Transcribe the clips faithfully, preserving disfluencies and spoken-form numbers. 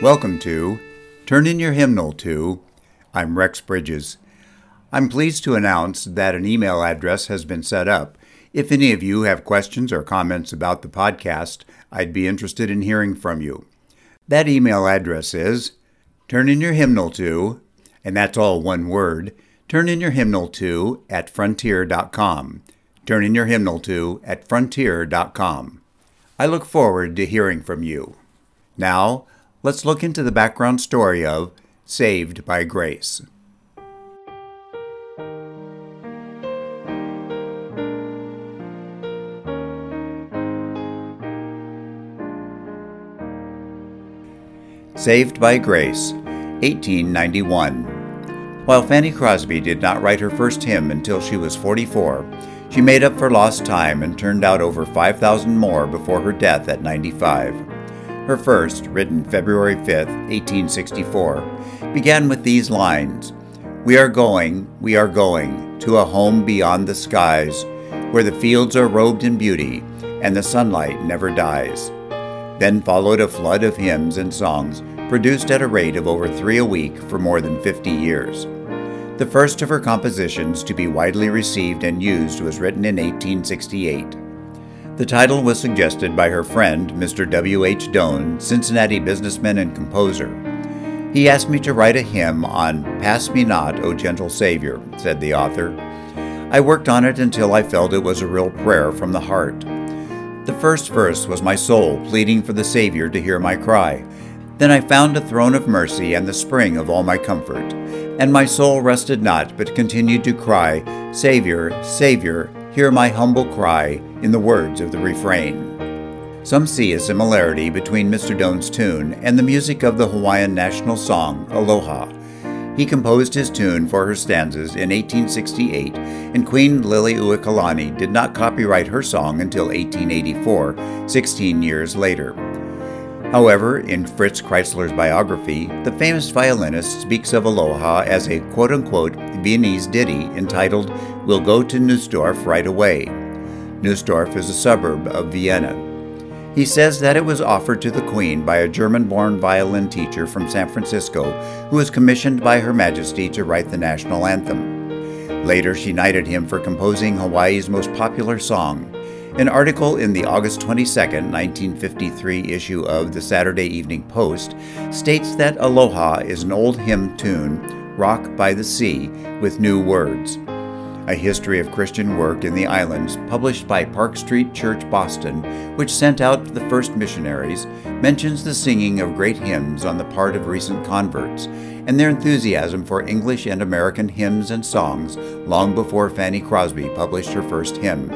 Welcome to Turn In Your Hymnal to. I'm Rex Bridges. I'm pleased to announce that an email address has been set up. If any of you have questions or comments about the podcast, I'd be interested in hearing from you. That email address is Turn In Your Hymnal to, and that's all one word, Turn In Your Hymnal to at frontier dot com. Turn In Your Hymnal to at frontier dot com. I look forward to hearing from you. Now, let's look into the background story of Saved by Grace. Saved by Grace, eighteen ninety-one. While Fanny Crosby did not write her first hymn until she was forty-four, she made up for lost time and turned out over five thousand more before her death at ninety-five. Her first, written February fifth, eighteen sixty-four, began with these lines, "We are going, we are going, to a home beyond the skies, where the fields are robed in beauty, and the sunlight never dies." Then followed a flood of hymns and songs, produced at a rate of over three a week for more than fifty years. The first of her compositions to be widely received and used was written in eighteen sixty-eight. The title was suggested by her friend, Mister W. H. Doane, Cincinnati businessman and composer. "He asked me to write a hymn on Pass Me Not, O Gentle Saviour," said the author. "I worked on it until I felt it was a real prayer from the heart. The first verse was my soul pleading for the Saviour to hear my cry. Then I found a throne of mercy and the spring of all my comfort. And my soul rested not, but continued to cry, Savior, Savior, hear my humble cry," in the words of the refrain. Some see a similarity between Mister Doane's tune and the music of the Hawaiian national song, Aloha. He composed his tune for her stanzas in eighteen sixty-eight, and Queen Liliuokalani did not copyright her song until eighteen eighty-four, sixteen years later. However, in Fritz Kreisler's biography, the famous violinist speaks of Aloha as a quote-unquote Viennese ditty entitled, "We'll Go to Nusdorf Right Away." Nusdorf is a suburb of Vienna. He says that it was offered to the Queen by a German-born violin teacher from San Francisco who was commissioned by Her Majesty to write the national anthem. Later, she knighted him for composing Hawaii's most popular song. An article in the August twenty-second, nineteen fifty-three issue of the Saturday Evening Post states that Aloha is an old hymn tune, Rock by the Sea, with new words. A history of Christian work in the islands, published by Park Street Church, Boston, which sent out the first missionaries, mentions the singing of great hymns on the part of recent converts, and their enthusiasm for English and American hymns and songs long before Fanny Crosby published her first hymn.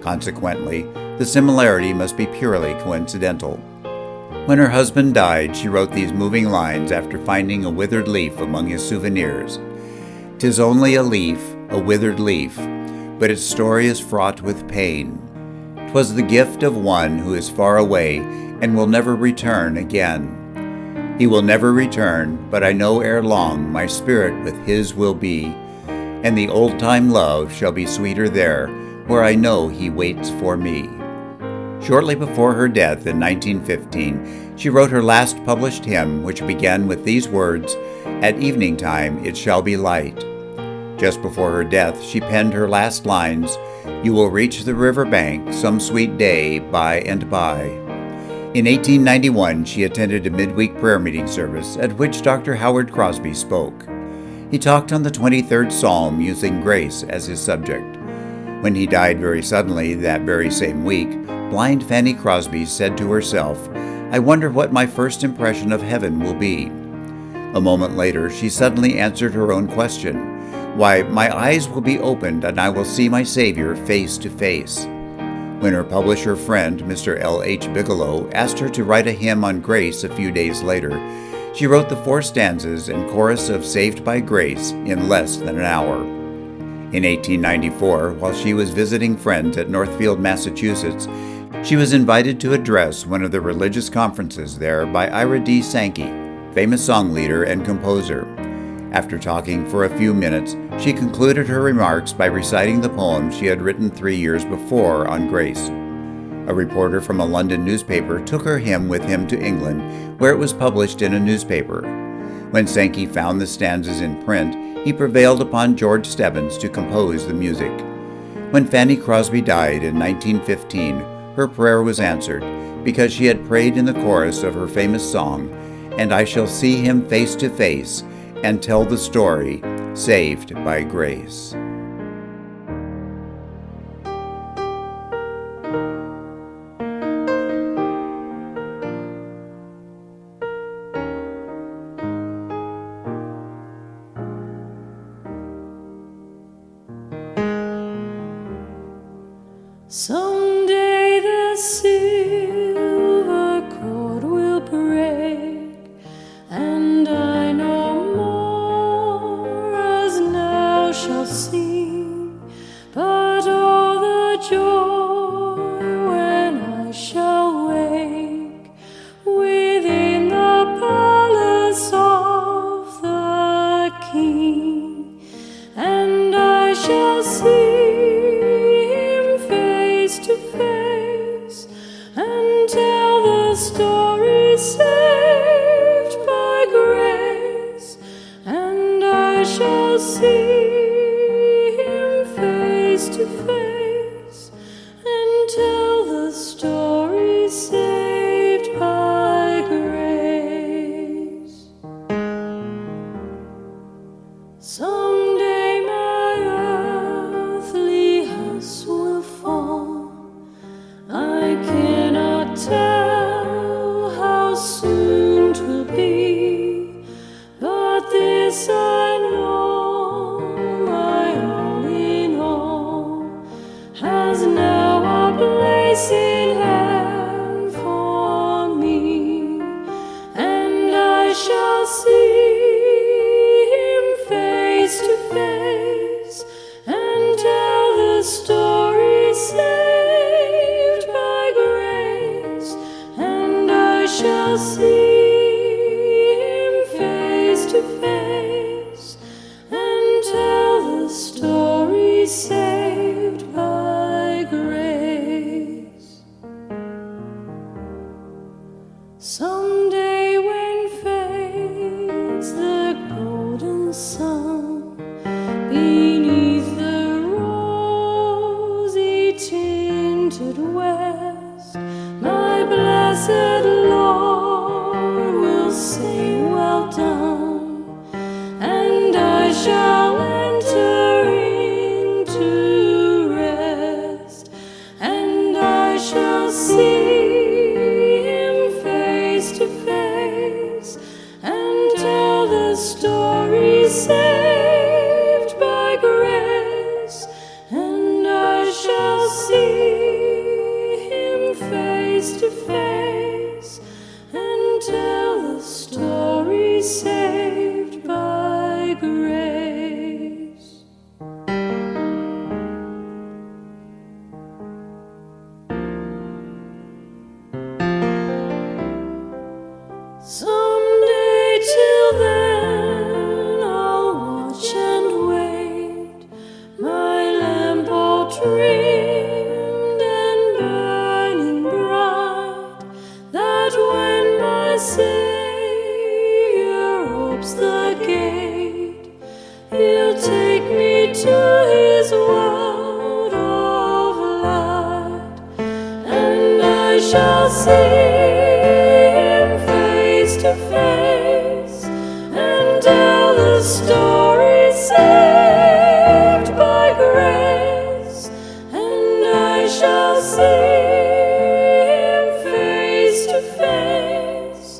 Consequently, the similarity must be purely coincidental. When her husband died, she wrote these moving lines after finding a withered leaf among his souvenirs. "'Tis only a leaf, a withered leaf, but its story is fraught with pain. 'Twas the gift of one who is far away and will never return again. He will never return, but I know ere long my spirit with his will be, and the old-time love shall be sweeter there, where I know he waits for me." Shortly before her death in nineteen fifteen, she wrote her last published hymn, which began with these words, "At evening time it shall be light." Just before her death, she penned her last lines, "You will reach the river bank some sweet day by and by." In eighteen ninety-one, she attended a midweek prayer meeting service at which Doctor Howard Crosby spoke. He talked on the twenty-third Psalm using grace as his subject. When he died very suddenly that very same week, blind Fanny Crosby said to herself, "I wonder what my first impression of heaven will be." A moment later, she suddenly answered her own question, "Why, my eyes will be opened and I will see my Savior face to face." When her publisher friend, Mister L. H. Bigelow, asked her to write a hymn on grace a few days later, she wrote the four stanzas and chorus of Saved by Grace in less than an hour. In eighteen ninety-four, while she was visiting friends at Northfield, Massachusetts, she was invited to address one of the religious conferences there by Ira D. Sankey, famous song leader and composer. After talking for a few minutes, she concluded her remarks by reciting the poem she had written three years before on grace. A reporter from a London newspaper took her hymn with him to England, where it was published in a newspaper. When Sankey found the stanzas in print, he prevailed upon George Stebbins to compose the music. When Fanny Crosby died in nineteen fifteen, her prayer was answered, because she had prayed in the chorus of her famous song, "And I shall see him face to face and tell the story, saved by grace." Someday the silver cord will break, and I no more as now shall sing, but all oh, the joy when I shall wake within the palace of the King, and I shall see him face to face and tell the story saved by grace. Someday my earthly house will fall. I cannot tell how soon 'twill be, but this I know. In heaven for me, and I shall see him face to face and tell the story saved by grace, and I shall see him face to face and tell the story saved by grace. Someday when fades the golden sun beneath the rosy tinted west, my blessed Lord will say, "Well done," and I shall enter into rest, and I shall see story saved by grace, and I shall see him face to face and tell the story saved by grace. Someday till then trimmed and burning bright, that when my Savior opes the gate, he'll take me to his world of light, and I shall see him face to face and tell the story saved by grace. Shall see him face to face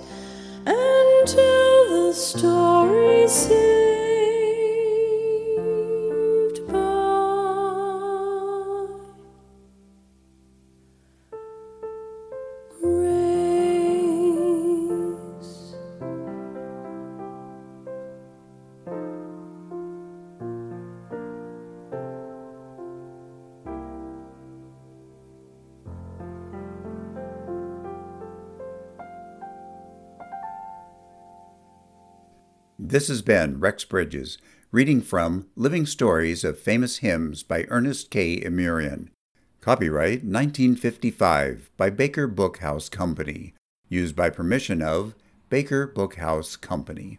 and tell the story saved by grace. This has been Rex Bridges, reading from Living Stories of Famous Hymns by Ernest K. Emurian. Copyright nineteen fifty-five by Baker Book House Company. Used by permission of Baker Book House Company.